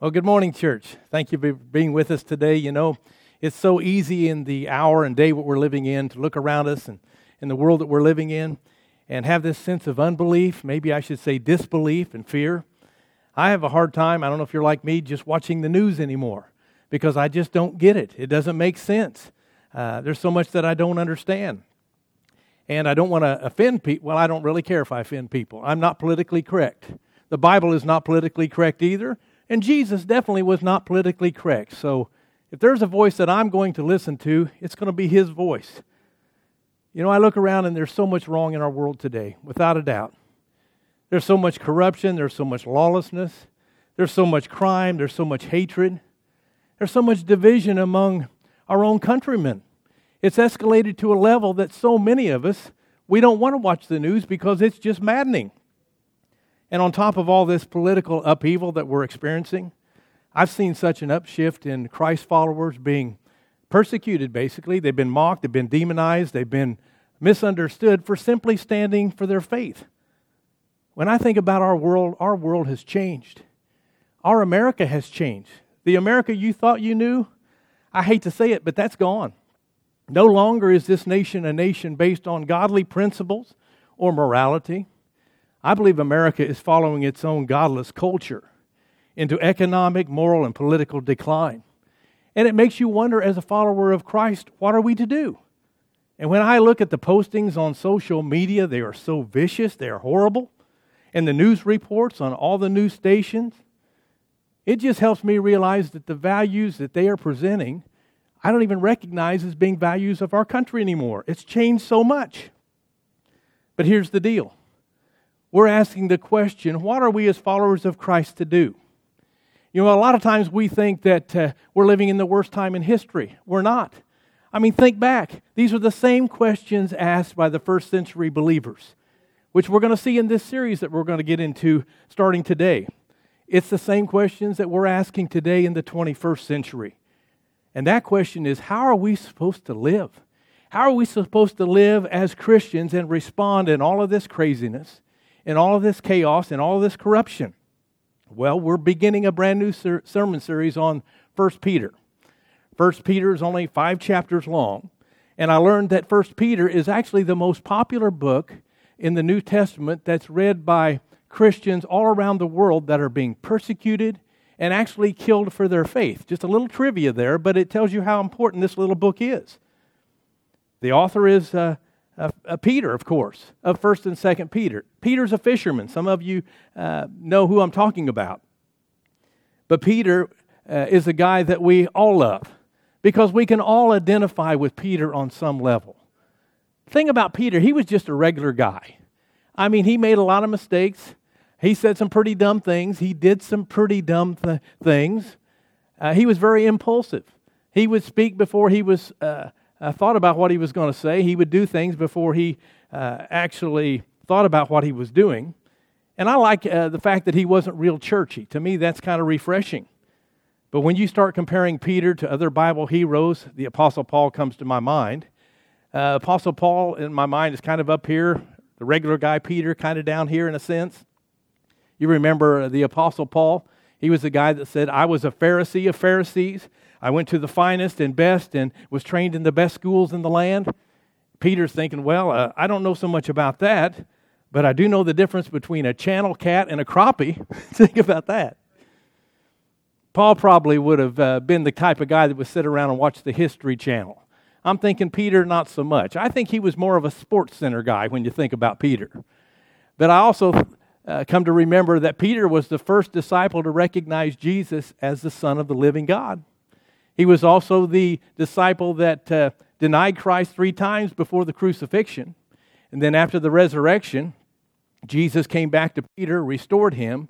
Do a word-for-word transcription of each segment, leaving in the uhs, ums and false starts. Well, good morning, church. Thank you for being with us today. You know, it's so easy in the hour and day what we're living in to look around us and in the world that we're living in and have this sense of unbelief, maybe I should say disbelief and fear. I have a hard time, I don't know if you're like me, just watching the news anymore because I just don't get it. It doesn't make sense. Uh, there's so much that I don't understand. And I don't want to offend people. Well, I don't really care if I offend people. I'm not politically correct. The Bible is not politically correct either. And Jesus definitely was not politically correct. So if there's a voice that I'm going to listen to, it's going to be his voice. You know, I look around and there's so much wrong in our world today, without a doubt. There's so much corruption. There's so much lawlessness. There's so much crime. There's so much hatred. There's so much division among our own countrymen. It's escalated to a level that so many of us, we don't want to watch the news because it's just maddening. And on top of all this political upheaval that we're experiencing, I've seen such an upshift in Christ followers being persecuted, basically. They've been mocked, they've been demonized, they've been misunderstood for simply standing for their faith. When I think about our world, our world has changed. Our America has changed. The America you thought you knew, I hate to say it, but that's gone. No longer is this nation a nation based on godly principles or morality. I believe America is following its own godless culture into economic, moral, and political decline. And it makes you wonder, as a follower of Christ, what are we to do? And when I look at the postings on social media, they are so vicious, they are horrible. And the news reports on all the news stations, it just helps me realize that the values that they are presenting, I don't even recognize as being values of our country anymore. It's changed so much. But here's the deal. We're asking the question, what are we as followers of Christ to do? You know, a lot of times we think that uh, we're living in the worst time in history. We're not. I mean, think back. These are the same questions asked by the first century believers, which we're going to see in this series that we're going to get into starting today. It's the same questions that we're asking today in the twenty-first century. And that question is, how are we supposed to live? How are we supposed to live as Christians and respond in all of this craziness? In all of this chaos and all of this corruption? Well, we're beginning a brand new ser- sermon series on First Peter. First Peter is only five chapters long, and I learned that First Peter is actually the most popular book in the New Testament that's read by Christians all around the world that are being persecuted and actually killed for their faith. Just a little trivia there, but it tells you how important this little book is. The author is... Uh, Uh, uh, Peter, of course, of First and Second Peter. Peter's a fisherman. Some of you uh, know who I'm talking about. But Peter uh, is a guy that we all love because we can all identify with Peter on some level. The thing about Peter, he was just a regular guy. I mean, he made a lot of mistakes. He said some pretty dumb things. He did some pretty dumb th- things. Uh, he was very impulsive. He would speak before he was... Uh, Uh, thought about what he was going to say. He would do things before he uh, actually thought about what he was doing. And I like uh, the fact that he wasn't real churchy. To me, that's kind of refreshing. But when you start comparing Peter to other Bible heroes, the Apostle Paul comes to my mind. Uh, Apostle Paul, in my mind, is kind of up here. The regular guy, Peter, kind of down here in a sense. You remember the Apostle Paul? He was the guy that said, I was a Pharisee of Pharisees. I went to the finest and best and was trained in the best schools in the land. Peter's thinking, well, uh, I don't know so much about that, but I do know the difference between a channel cat and a crappie. Think about that. Paul probably would have uh, been the type of guy that would sit around and watch the History Channel. I'm thinking Peter, not so much. I think he was more of a sports center guy when you think about Peter. But I also uh, come to remember that Peter was the first disciple to recognize Jesus as the Son of the living God. He was also the disciple that uh, denied Christ three times before the crucifixion. And then after the resurrection, Jesus came back to Peter, restored him.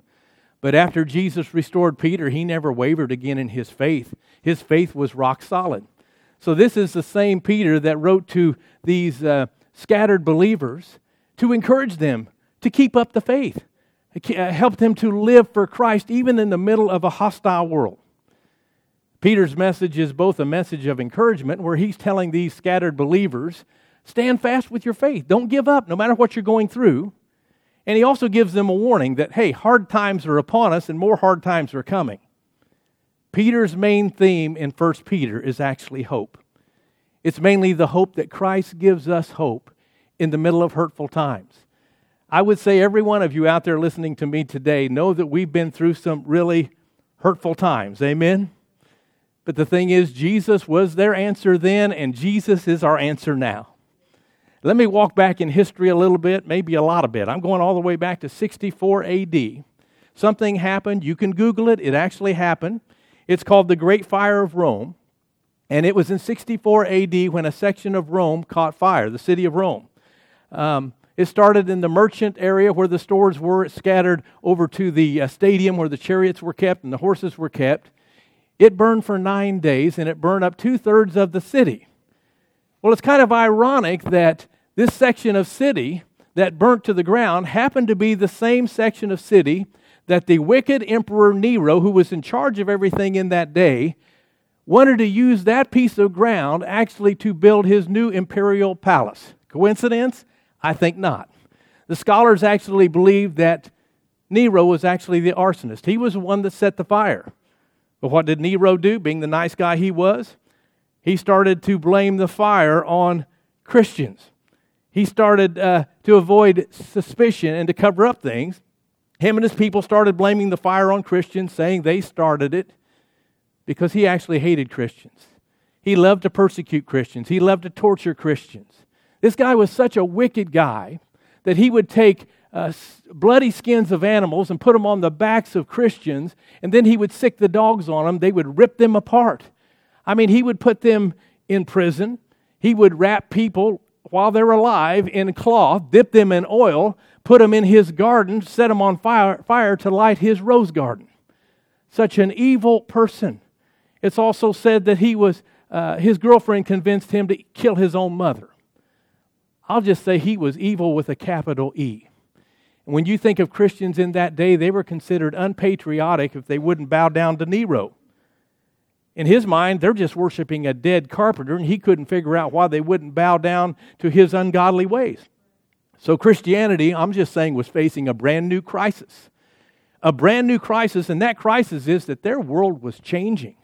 But after Jesus restored Peter, he never wavered again in his faith. His faith was rock solid. So this is the same Peter that wrote to these uh, scattered believers to encourage them to keep up the faith, help them to live for Christ even in the middle of a hostile world. Peter's message is both a message of encouragement where he's telling these scattered believers, stand fast with your faith. Don't give up no matter what you're going through. And he also gives them a warning that, hey, hard times are upon us and more hard times are coming. Peter's main theme in First Peter is actually hope. It's mainly the hope that Christ gives us hope in the middle of hurtful times. I would say every one of you out there listening to me today know that we've been through some really hurtful times. Amen? But the thing is, Jesus was their answer then, and Jesus is our answer now. Let me walk back in history a little bit, maybe a lot of bit. I'm going all the way back to sixty-four A D. Something happened. You can Google it. It actually happened. It's called the Great Fire of Rome. And it was in sixty-four A D when a section of Rome caught fire, the city of Rome. Um, it started in the merchant area where the stores were. It scattered over to the uh, stadium where the chariots were kept and the horses were kept. It burned for nine days, and it burned up two-thirds of the city. Well, it's kind of ironic that this section of city that burnt to the ground happened to be the same section of city that the wicked Emperor Nero, who was in charge of everything in that day, wanted to use that piece of ground actually to build his new imperial palace. Coincidence? I think not. The scholars actually believe that Nero was actually the arsonist. He was the one that set the fire. But what did Nero do, being the nice guy he was? He started to blame the fire on Christians. He started uh, to avoid suspicion and to cover up things. Him and his people started blaming the fire on Christians, saying they started it because he actually hated Christians. He loved to persecute Christians. He loved to torture Christians. This guy was such a wicked guy that he would take uh, bloody skins of animals and put them on the backs of Christians, and then he would sick the dogs on them. They would rip them apart. I mean, he would put them in prison. He would wrap people while they're alive in cloth, dip them in oil, put them in his garden, set them on fire, fire to light his rose garden. Such an evil person. It's also said that he was, uh, his girlfriend convinced him to kill his own mother. I'll just say he was evil with a capital E. And when you think of Christians in that day, they were considered unpatriotic if they wouldn't bow down to Nero. In his mind, they're just worshiping a dead carpenter, and he couldn't figure out why they wouldn't bow down to his ungodly ways. So Christianity, I'm just saying, was facing a brand new crisis. A brand new crisis, and that crisis is that their world was changing.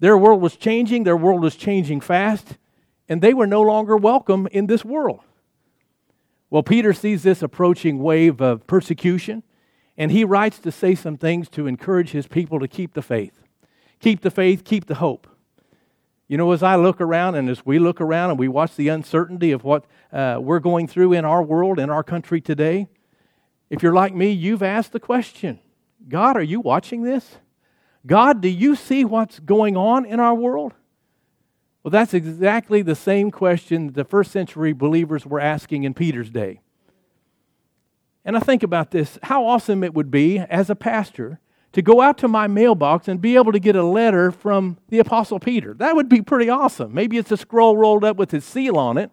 Their world was changing, their world was changing fast, and they were no longer welcome in this world. Well, Peter sees this approaching wave of persecution, and he writes to say some things to encourage his people to keep the faith. Keep the faith, keep the hope. You know, as I look around and as we look around and we watch the uncertainty of what uh, we're going through in our world, in our country today, if you're like me, you've asked the question, God, are you watching this? God, do you see what's going on in our world? Well, that's exactly the same question the first century believers were asking in Peter's day. And I think about this, how awesome it would be as a pastor to go out to my mailbox and be able to get a letter from the Apostle Peter. That would be pretty awesome. Maybe it's a scroll rolled up with his seal on it.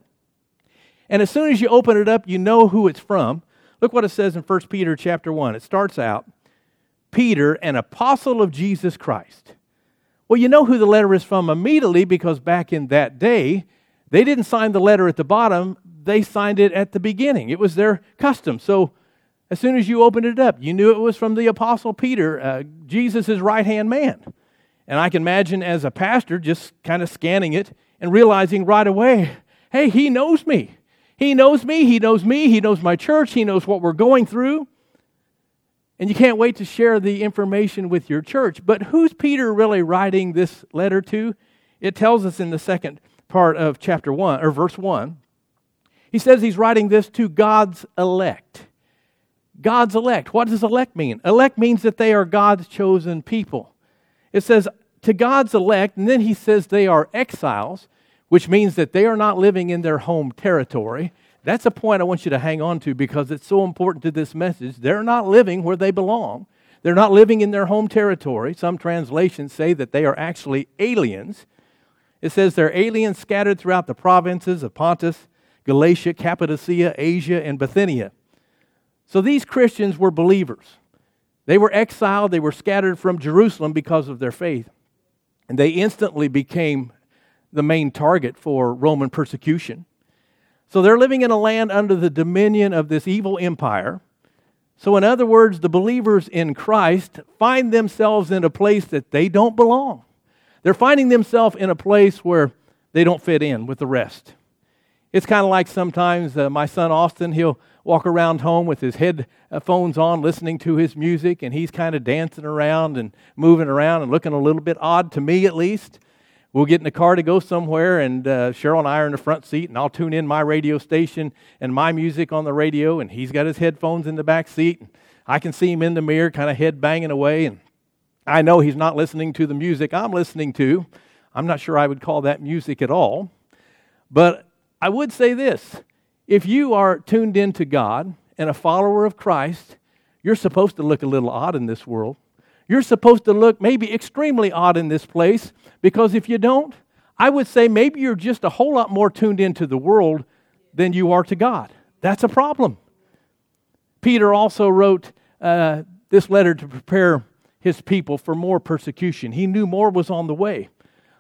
And as soon as you open it up, you know who it's from. Look what it says in First Peter chapter one. It starts out, Peter, an apostle of Jesus Christ. Well, you know who the letter is from immediately, because back in that day, they didn't sign the letter at the bottom. They signed it at the beginning. It was their custom. So as soon as you opened it up, you knew it was from the Apostle Peter, uh, Jesus' right-hand man. And I can imagine as a pastor just kind of scanning it and realizing right away, hey, he knows me. He knows me, he knows me, he knows my church, he knows what we're going through. And you can't wait to share the information with your church. But who's Peter really writing this letter to? It tells us in the second part of chapter one, or verse one. He says he's writing this to God's elect. God's elect. What does elect mean? Elect means that they are God's chosen people. It says to God's elect, and then he says they are exiles, which means that they are not living in their home territory. That's a point I want you to hang on to because it's so important to this message. They're not living where they belong. They're not living in their home territory. Some translations say that they are actually aliens. It says they're aliens scattered throughout the provinces of Pontus, Galatia, Cappadocia, Asia, and Bithynia. So these Christians were believers. They were exiled. They were scattered from Jerusalem because of their faith. And they instantly became the main target for Roman persecution. So they're living in a land under the dominion of this evil empire. So in other words, the believers in Christ find themselves in a place that they don't belong. They're finding themselves in a place where they don't fit in with the rest. It's kind of like sometimes uh, my son Austin, he'll walk around home with his headphones on, listening to his music, and he's kind of dancing around and moving around and looking a little bit odd, to me at least. We'll get in the car to go somewhere, and uh, Cheryl and I are in the front seat, and I'll tune in my radio station and my music on the radio, and he's got his headphones in the back seat. And I can see him in the mirror, kind of head banging away, and I know he's not listening to the music I'm listening to. I'm not sure I would call that music at all, but I would say this. If you are tuned into God and a follower of Christ, you're supposed to look a little odd in this world. You're supposed to look maybe extremely odd in this place, because if you don't, I would say maybe you're just a whole lot more tuned into the world than you are to God. That's a problem. Peter also wrote uh, this letter to prepare his people for more persecution. He knew more was on the way.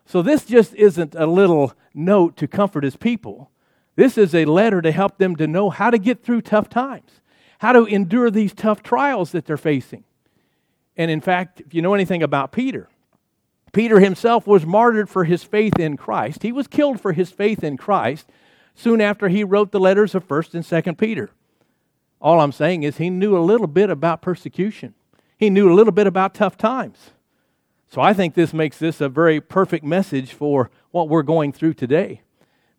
So this just isn't a little note to comfort his people. This is a letter to help them to know how to get through tough times, how to endure these tough trials that they're facing. And in fact, if you know anything about Peter, Peter himself was martyred for his faith in Christ. He was killed for his faith in Christ soon after he wrote the letters of First and Second Peter. All I'm saying is he knew a little bit about persecution. He knew a little bit about tough times. So I think this makes this a very perfect message for what we're going through today,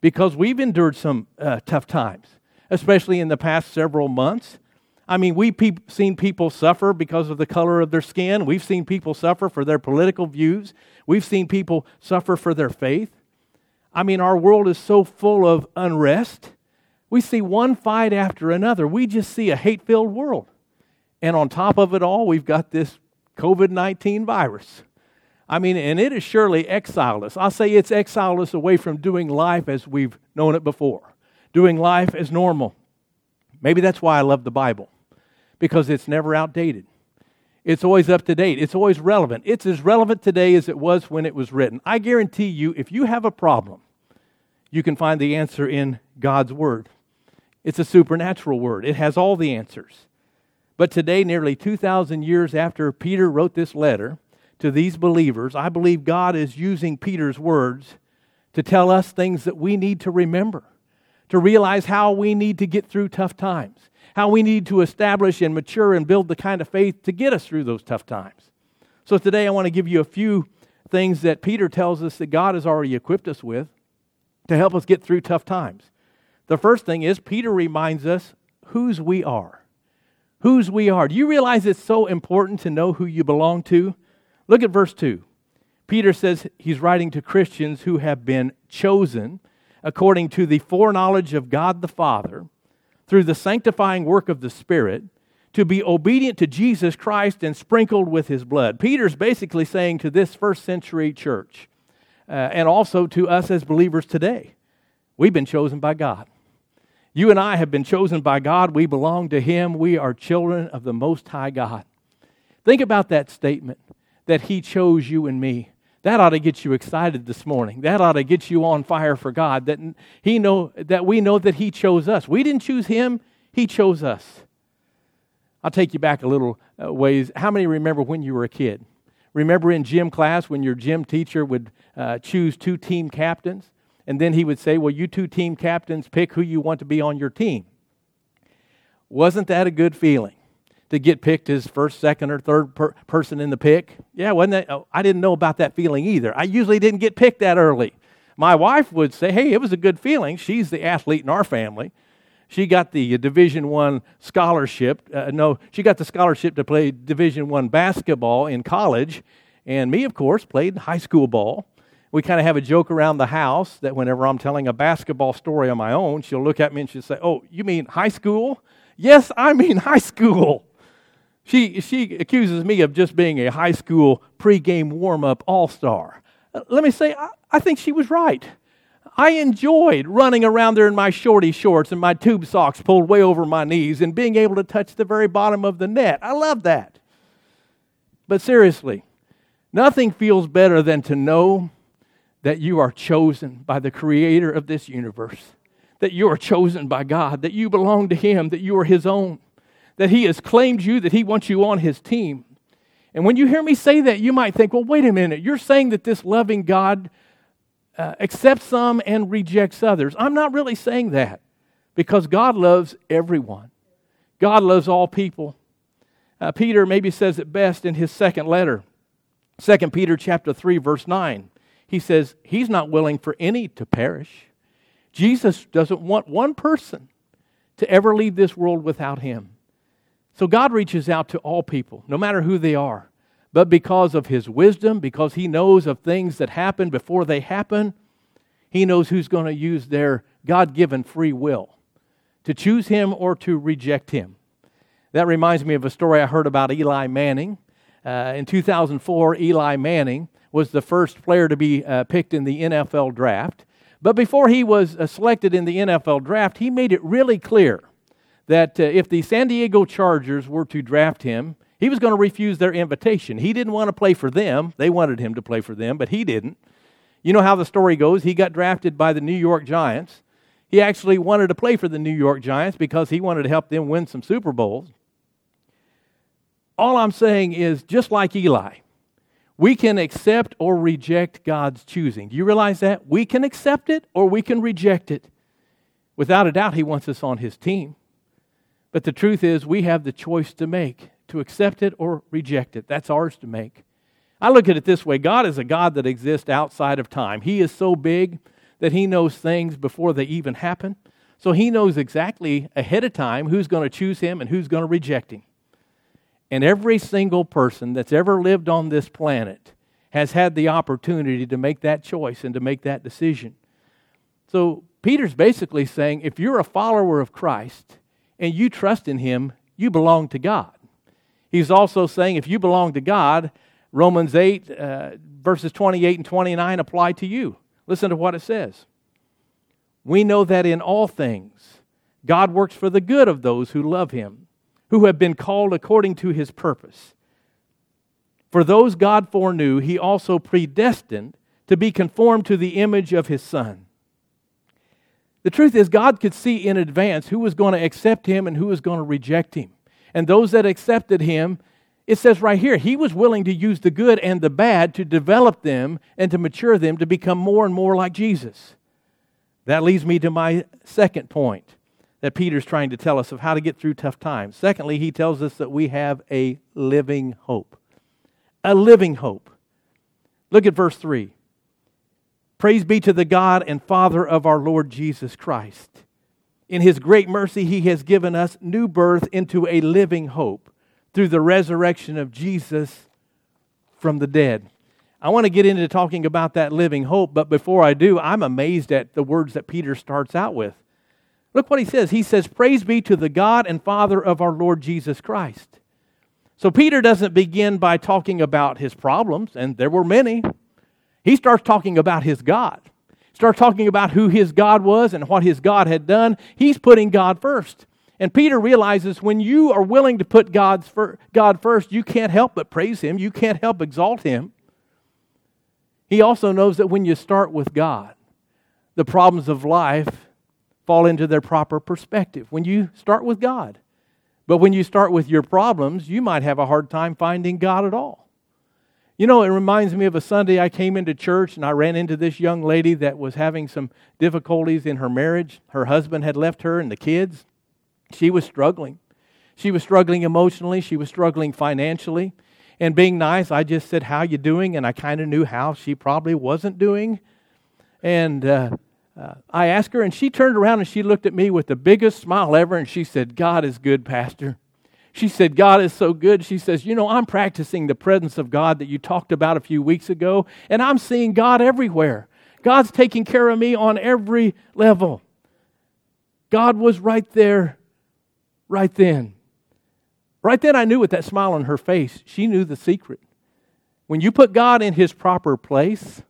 because we've endured some uh, tough times, especially in the past several months. I mean, we've pe- seen people suffer because of the color of their skin. We've seen people suffer for their political views. We've seen people suffer for their faith. I mean, our world is so full of unrest. We see one fight after another. We just see a hate-filled world. And on top of it all, we've got this covid nineteen virus. I mean, and it has surely exiled us. I'll say it's exiled us away from doing life as we've known it before, doing life as normal. Maybe that's why I love the Bible, because it's never outdated. It's always up to date. It's always relevant. It's as relevant today as it was when it was written. I guarantee you, if you have a problem, you can find the answer in God's Word. It's a supernatural Word. It has all the answers. But today, nearly two thousand years after Peter wrote this letter to these believers, I believe God is using Peter's words to tell us things that we need to remember, to realize how we need to get through tough times, how we need to establish and mature and build the kind of faith to get us through those tough times. So today I want to give you a few things that Peter tells us that God has already equipped us with to help us get through tough times. The first thing is Peter reminds us whose we are. Whose we are. Do you realize it's so important to know who you belong to? Look at verse two. Peter says he's writing to Christians who have been chosen according to the foreknowledge of God the Father, through the sanctifying work of the Spirit, to be obedient to Jesus Christ and sprinkled with His blood. Peter's basically saying to this first century church, uh, and also to us as believers today, we've been chosen by God. You and I have been chosen by God. We belong to Him. We are children of the Most High God. Think about that statement, that He chose you and me. That ought to get you excited this morning. That ought to get you on fire for God, that he know that we know that He chose us. We didn't choose Him. He chose us. I'll take you back a little ways. How many remember when you were a kid? Remember in gym class when your gym teacher would uh, choose two team captains? And then he would say, well, you two team captains, pick who you want to be on your team. Wasn't that a good feeling? To get picked as first, second, or third per person in the pick. Yeah, wasn't that? Oh, I didn't know about that feeling either. I usually didn't get picked that early. My wife would say, hey, it was a good feeling. She's the athlete in our family. She got the Division I scholarship. Uh, no, she got the scholarship to play Division I basketball in college. And me, of course, played high school ball. We kind of have a joke around the house that whenever I'm telling a basketball story of my own, she'll look at me and she'll say, oh, you mean high school? Yes, I mean high school. She she accuses me of just being a high school pregame warm-up all-star. Let me say, I, I think she was right. I enjoyed running around there in my shorty shorts and my tube socks pulled way over my knees and being able to touch the very bottom of the net. I love that. But seriously, nothing feels better than to know that you are chosen by the Creator of this universe, that you are chosen by God, that you belong to Him, that you are His own. that he has claimed you, that he wants you on his team. And when you hear me say that, you might think, well, wait a minute, you're saying that this loving God uh, accepts some and rejects others. I'm not really saying that, because God loves everyone. God loves all people. Uh, Peter maybe says it best in his second letter, Second Peter chapter three, verse nine. He says, he's not willing for any to perish. Jesus doesn't want one person to ever leave this world without him. So God reaches out to all people, no matter who they are. But because of his wisdom, because he knows of things that happen before they happen, he knows who's going to use their God-given free will to choose him or to reject him. That reminds me of a story I heard about Eli Manning. Uh, in two thousand four, Eli Manning was the first player to be uh, picked in the N F L draft. But before he was uh, selected in the N F L draft, he made it really clear that uh, if the San Diego Chargers were to draft him, he was going to refuse their invitation. He didn't want to play for them. They wanted him to play for them, but he didn't. You know how the story goes. He got drafted by the New York Giants. He actually wanted to play for the New York Giants because he wanted to help them win some Super Bowls. All I'm saying is, just like Eli, we can accept or reject God's choosing. Do you realize that? We can accept it or we can reject it. Without a doubt, he wants us on his team. But the truth is, we have the choice to make, to accept it or reject it. That's ours to make. I look at it this way. God is a God that exists outside of time. He is so big that he knows things before they even happen. So he knows exactly ahead of time who's going to choose him and who's going to reject him. And every single person that's ever lived on this planet has had the opportunity to make that choice and to make that decision. So Peter's basically saying, if you're a follower of Christ and you trust in him, you belong to God. He's also saying if you belong to God, Romans eight, uh, verses twenty-eight and twenty-nine apply to you. Listen to what it says. We know that in all things, God works for the good of those who love him, who have been called according to his purpose. For those God foreknew, he also predestined to be conformed to the image of his Son. The truth is, God could see in advance who was going to accept him and who was going to reject him. And those that accepted him, it says right here, he was willing to use the good and the bad to develop them and to mature them to become more and more like Jesus. That leads me to my second point that Peter's trying to tell us of how to get through tough times. Secondly, he tells us that we have a living hope. A living hope. Look at verse three. Praise be to the God and Father of our Lord Jesus Christ. In his great mercy, he has given us new birth into a living hope through the resurrection of Jesus from the dead. I want to get into talking about that living hope, but before I do, I'm amazed at the words that Peter starts out with. Look what he says. He says, praise be to the God and Father of our Lord Jesus Christ. So Peter doesn't begin by talking about his problems, and there were many. He starts talking about his God. Starts talking about who his God was and what his God had done. He's putting God first. And Peter realizes when you are willing to put God's fir- God first, you can't help but praise him. You can't help exalt him. He also knows that when you start with God, the problems of life fall into their proper perspective. When you start with God. But when you start with your problems, you might have a hard time finding God at all. You know, it reminds me of a Sunday I came into church and I ran into this young lady that was having some difficulties in her marriage. Her husband had left her and the kids. She was struggling. She was struggling emotionally. She was struggling financially. And being nice, I just said, how you doing? And I kind of knew how she probably wasn't doing. And uh, uh, I asked her, and she turned around and she looked at me with the biggest smile ever. And she said, God is good, Pastor. She said, God is so good. She says, you know, I'm practicing the presence of God that you talked about a few weeks ago, and I'm seeing God everywhere. God's taking care of me on every level. God was right there, right then. Right then I knew with that smile on her face, she knew the secret. When you put God in his proper place,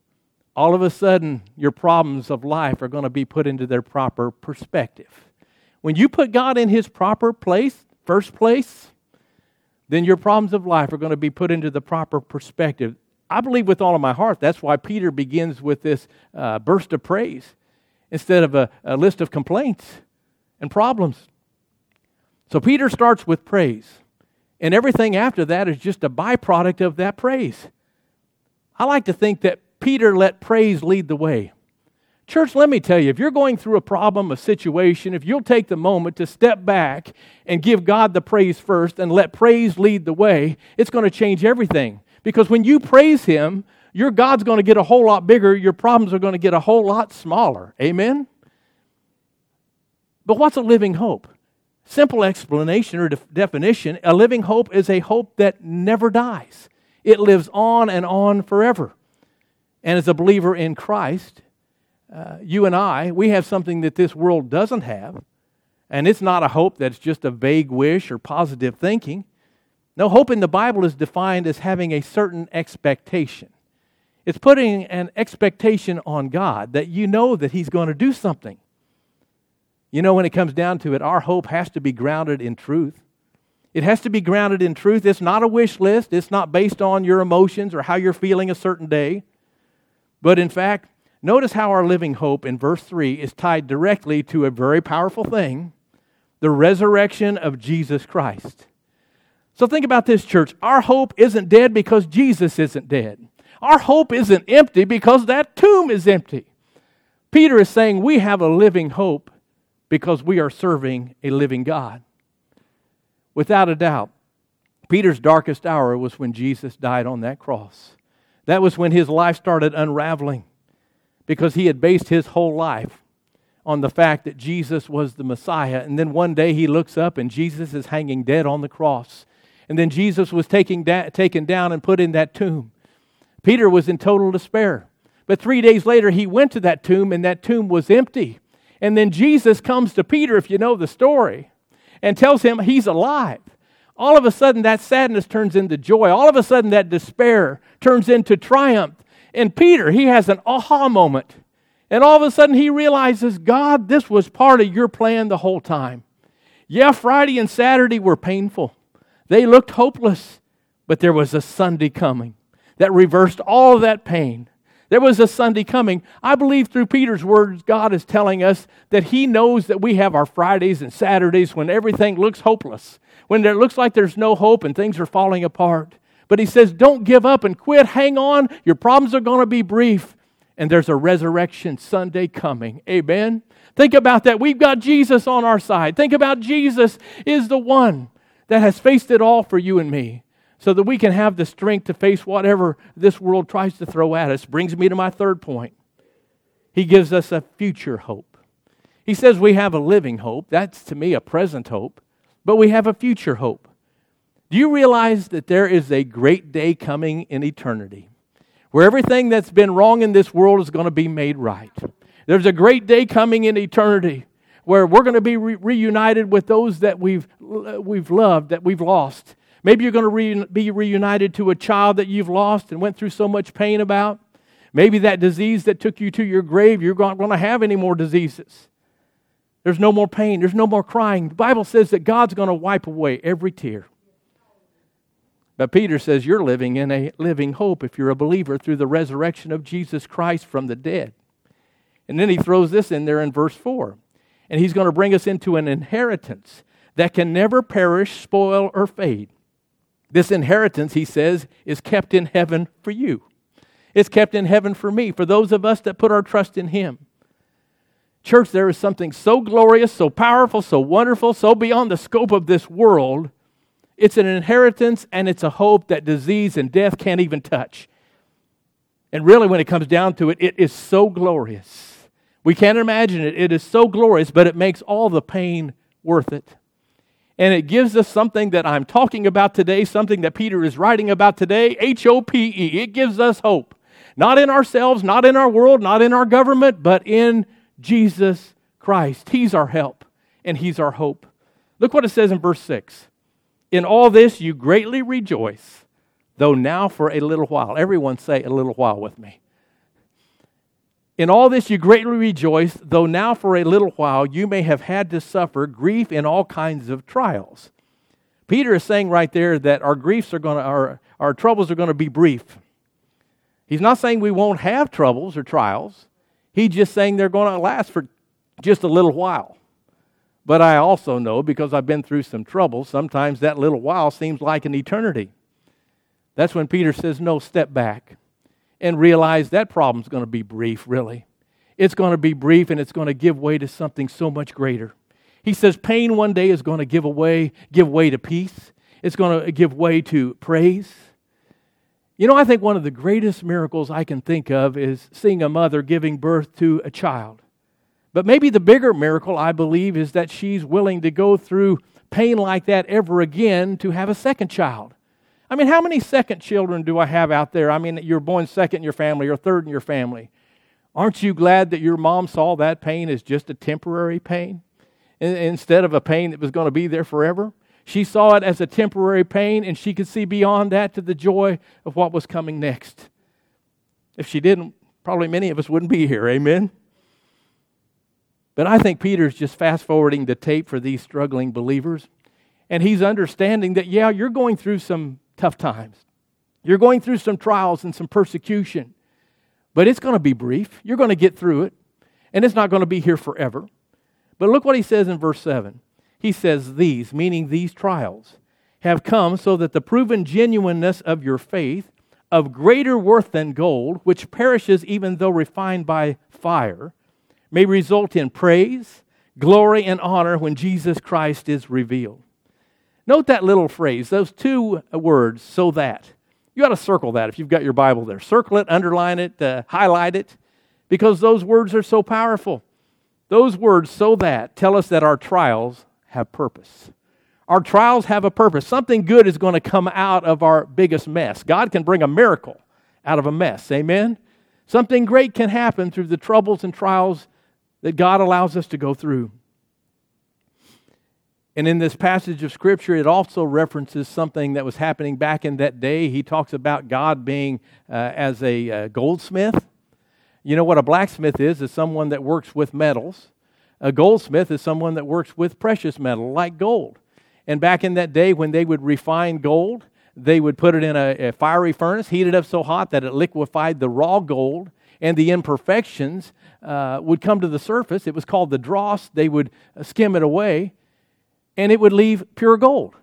all of a sudden your problems of life are going to be put into their proper perspective. When you put God in his proper place, first place, then your problems of life are going to be put into the proper perspective. I believe with all of my heart, that's why Peter begins with this uh, burst of praise instead of a, a list of complaints and problems. So Peter starts with praise, and everything after that is just a byproduct of that praise. I like to think that Peter let praise lead the way. Church, let me tell you, if you're going through a problem, a situation, if you'll take the moment to step back and give God the praise first and let praise lead the way, it's going to change everything. Because when you praise Him, your God's going to get a whole lot bigger. Your problems are going to get a whole lot smaller. Amen? But what's a living hope? Simple explanation or de- definition, a living hope is a hope that never dies. It lives on and on forever. And as a believer in Christ, uh, you and I, we have something that this world doesn't have. And it's not a hope that's just a vague wish or positive thinking. No, hope in the Bible is defined as having a certain expectation. It's putting an expectation on God that you know that He's going to do something. You know, when it comes down to it, our hope has to be grounded in truth. It has to be grounded in truth. It's not a wish list. It's not based on your emotions or how you're feeling a certain day. But in fact, notice how our living hope in verse three is tied directly to a very powerful thing, the resurrection of Jesus Christ. So think about this, church. Our hope isn't dead because Jesus isn't dead. Our hope isn't empty because that tomb is empty. Peter is saying we have a living hope because we are serving a living God. Without a doubt, Peter's darkest hour was when Jesus died on that cross. That was when his life started unraveling because he had based his whole life on the fact that Jesus was the Messiah. And then one day he looks up and Jesus is hanging dead on the cross. And then Jesus was taken down and put in that tomb. Peter was in total despair. But three days later, he went to that tomb, and that tomb was empty. And then Jesus comes to Peter, if you know the story, and tells him he's alive. All of a sudden, that sadness turns into joy. All of a sudden, that despair turns into triumph. And Peter, he has an aha moment. And all of a sudden, he realizes, God, this was part of your plan the whole time. Yeah, Friday and Saturday were painful. They looked hopeless, but there was a Sunday coming that reversed all of that pain. There was a Sunday coming. I believe through Peter's words, God is telling us that He knows that we have our Fridays and Saturdays when everything looks hopeless, when it looks like there's no hope and things are falling apart. But He says, don't give up and quit. Hang on. Your problems are going to be brief. And there's a resurrection Sunday coming. Amen? Think about that. We've got Jesus on our side. Think about Jesus is the one that has faced it all for you and me, so that we can have the strength to face whatever this world tries to throw at us. Brings me to my third point. He gives us a future hope. He says we have a living hope. That's, to me, a present hope. But we have a future hope. Do you realize that there is a great day coming in eternity where everything that's been wrong in this world is going to be made right? There's a great day coming in eternity where we're going to be re- reunited with those that we've, we've loved, that we've lost. Maybe you're going to re- be reunited to a child that you've lost and went through so much pain about. Maybe that disease that took you to your grave, you're not going to have any more diseases. There's no more pain. There's no more crying. The Bible says that God's going to wipe away every tear. But Peter says you're living in a living hope if you're a believer through the resurrection of Jesus Christ from the dead. And then he throws this in there in verse four. And he's going to bring us into an inheritance that can never perish, spoil, or fade. This inheritance, he says, is kept in heaven for you. It's kept in heaven for me, for those of us that put our trust in Him. Church, there is something so glorious, so powerful, so wonderful, so beyond the scope of this world. It's an inheritance and it's a hope that disease and death can't even touch. And really, when it comes down to it, it is so glorious. We can't imagine it. It is so glorious, but it makes all the pain worth it. And it gives us something that I'm talking about today, something that Peter is writing about today, H O P E. It gives us hope. Not in ourselves, not in our world, not in our government, but in Jesus Christ. He's our help, and He's our hope. Look what it says in verse six. In all this you greatly rejoice, though now for a little while. Everyone say a little while with me. In all this you greatly rejoice, though now for a little while you may have had to suffer grief in all kinds of trials. Peter is saying right there that our griefs are going to, our, our troubles are going to be brief. He's not saying we won't have troubles or trials. He's just saying they're going to last for just a little while. But I also know, because I've been through some trouble, sometimes that little while seems like an eternity. That's when Peter says, no, step back and realize that problem's going to be brief, really. It's going to be brief, and it's going to give way to something so much greater. He says pain one day is going to give away, give way to peace. It's going to give way to praise. You know, I think one of the greatest miracles I can think of is seeing a mother giving birth to a child. But maybe the bigger miracle, I believe, is that she's willing to go through pain like that ever again to have a second child. I mean, how many second children do I have out there? I mean, you're born second in your family or third in your family. Aren't you glad that your mom saw that pain as just a temporary pain instead of a pain that was going to be there forever? She saw it as a temporary pain, and she could see beyond that to the joy of what was coming next. If she didn't, probably many of us wouldn't be here. Amen? But I think Peter's just fast-forwarding the tape for these struggling believers, and he's understanding that, yeah, you're going through some tough times. You're going through some trials and some persecution, but it's going to be brief. You're going to get through it, and it's not going to be here forever. But look what he says in verse seven. He says, these, meaning these trials, have come so that the proven genuineness of your faith, of greater worth than gold, which perishes even though refined by fire, may result in praise, glory, and honor when Jesus Christ is revealed. Note that little phrase, those two words, so that. You ought to circle that if you've got your Bible there. Circle it, underline it, uh, highlight it, because those words are so powerful. Those words, so that, tell us that our trials have purpose. Our trials have a purpose. Something good is going to come out of our biggest mess. God can bring a miracle out of a mess, amen? Something great can happen through the troubles and trials that God allows us to go through. And in this passage of Scripture, it also references something that was happening back in that day. He talks about God being uh, as a uh, goldsmith. You know what a blacksmith is, is someone that works with metals. A goldsmith is someone that works with precious metal, like gold. And back in that day, when they would refine gold, they would put it in a, a fiery furnace, heat it up so hot that it liquefied the raw gold, and the imperfections uh, would come to the surface. It was called the dross. They would skim it away, and it would leave pure gold.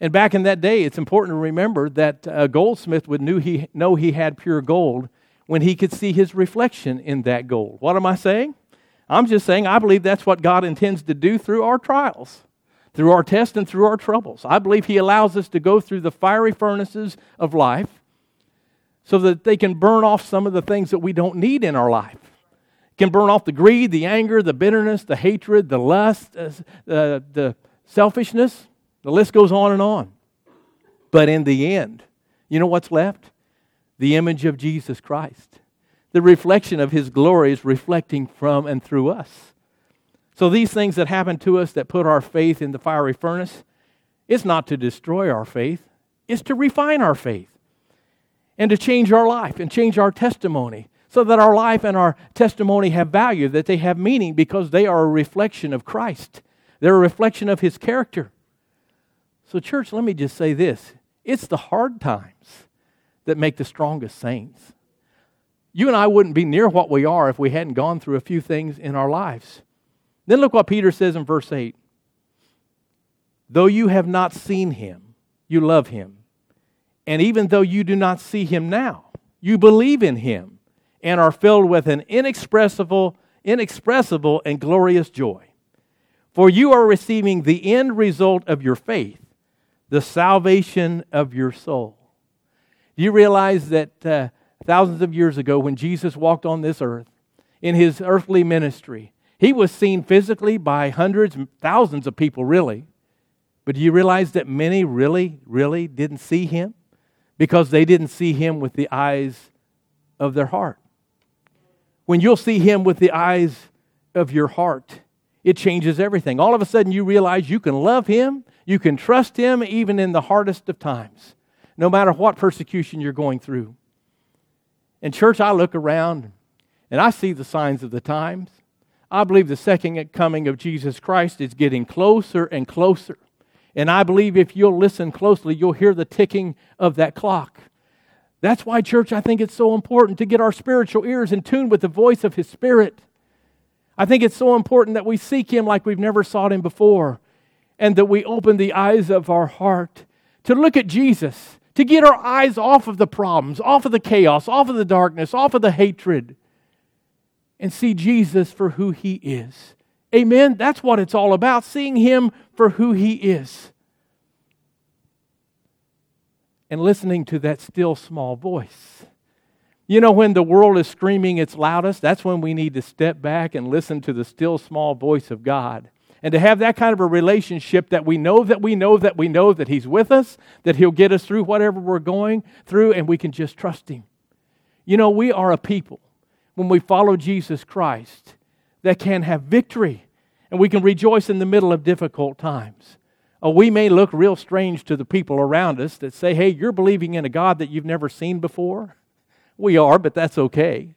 And back in that day, it's important to remember that a goldsmith would knew he, know he had pure gold when he could see his reflection in that gold. What am I saying? I'm just saying I believe that's what God intends to do through our trials, through our tests, and through our troubles. I believe He allows us to go through the fiery furnaces of life so that they can burn off some of the things that we don't need in our life. It can burn off the greed, the anger, the bitterness, the hatred, the lust, uh, uh, the selfishness. The list goes on and on. But in the end, you know what's left? The image of Jesus Christ. The reflection of His glory is reflecting from and through us. So these things that happen to us that put our faith in the fiery furnace, it's not to destroy our faith, it's to refine our faith and to change our life and change our testimony so that our life and our testimony have value, that they have meaning because they are a reflection of Christ. They're a reflection of His character. So church, let me just say this. It's the hard times that make the strongest saints. You and I wouldn't be near what we are if we hadn't gone through a few things in our lives. Then look what Peter says in verse eight. Though you have not seen Him, you love Him. And even though you do not see Him now, you believe in Him and are filled with an inexpressible, inexpressible and glorious joy. For you are receiving the end result of your faith, the salvation of your soul. Do you realize that uh, Thousands of years ago, when Jesus walked on this earth, in His earthly ministry, He was seen physically by hundreds, thousands of people, really. But do you realize that many really, really didn't see Him? Because they didn't see Him with the eyes of their heart. When you'll see Him with the eyes of your heart, it changes everything. All of a sudden, you realize you can love Him, you can trust Him, even in the hardest of times, no matter what persecution you're going through. In church, I look around and I see the signs of the times. I believe the second coming of Jesus Christ is getting closer and closer. And I believe if you'll listen closely, you'll hear the ticking of that clock. That's why, church, I think it's so important to get our spiritual ears in tune with the voice of His Spirit. I think it's so important that we seek Him like we've never sought Him before, and that we open the eyes of our heart to look at Jesus, to get our eyes off of the problems, off of the chaos, off of the darkness, off of the hatred, and see Jesus for who He is. Amen? That's what it's all about, seeing Him for who He is. And listening to that still small voice. You know, when the world is screaming its loudest, that's when we need to step back and listen to the still small voice of God. And to have that kind of a relationship that we know that we know that we know that He's with us, that He'll get us through whatever we're going through, and we can just trust Him. You know, we are a people, when we follow Jesus Christ, that can have victory, and we can rejoice in the middle of difficult times. Oh, we may look real strange to the people around us that say, hey, you're believing in a God that you've never seen before. We are, but that's okay,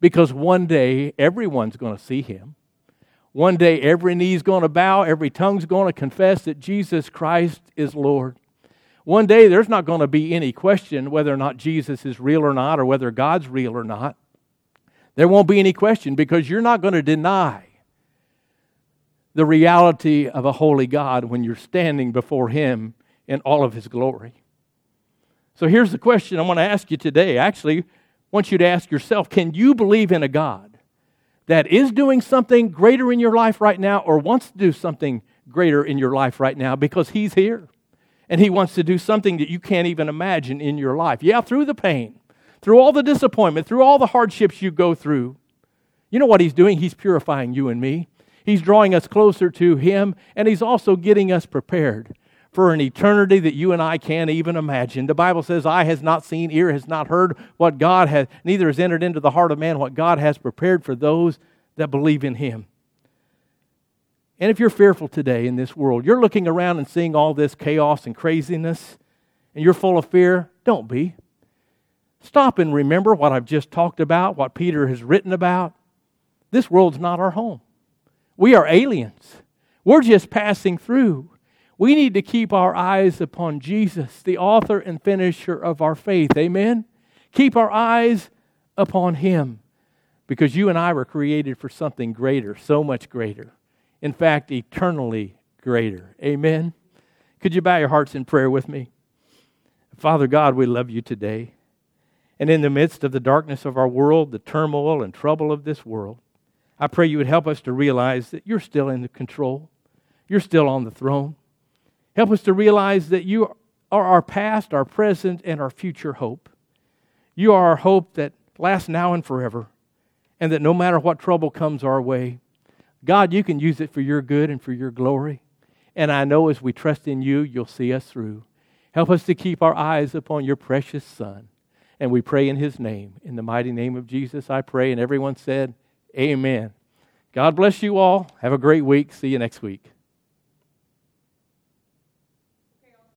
because one day everyone's going to see Him. One day every knee's going to bow, every tongue's going to confess that Jesus Christ is Lord. One day there's not going to be any question whether or not Jesus is real or not, or whether God's real or not. There won't be any question, because you're not going to deny the reality of a holy God when you're standing before Him in all of His glory. So here's the question I want to ask you today. Actually, I want you to ask yourself, can you believe in a God that is doing something greater in your life right now, or wants to do something greater in your life right now, because He's here and He wants to do something that you can't even imagine in your life? Yeah, through the pain, through all the disappointment, through all the hardships you go through, you know what He's doing? He's purifying you and me. He's drawing us closer to Him, and He's also getting us prepared for an eternity that you and I can't even imagine. The Bible says, eye has not seen, ear has not heard what God has, neither has entered into the heart of man what God has prepared for those that believe in Him. And if you're fearful today in this world, you're looking around and seeing all this chaos and craziness, and you're full of fear, don't be. Stop and remember what I've just talked about, what Peter has written about. This world's not our home. We are aliens. We're just passing through. We need to keep our eyes upon Jesus, the author and finisher of our faith. Amen? Keep our eyes upon Him, because you and I were created for something greater, so much greater. In fact, eternally greater. Amen? Could you bow your hearts in prayer with me? Father God, we love You today. And in the midst of the darkness of our world, the turmoil and trouble of this world, I pray You would help us to realize that You're still in the control. You're still on the throne. Help us to realize that You are our past, our present, and our future hope. You are our hope that lasts now and forever, and that no matter what trouble comes our way, God, You can use it for Your good and for Your glory. And I know as we trust in You, You'll see us through. Help us to keep our eyes upon Your precious Son. And we pray in His name. In the mighty name of Jesus, I pray. And everyone said, amen. God bless you all. Have a great week. See you next week.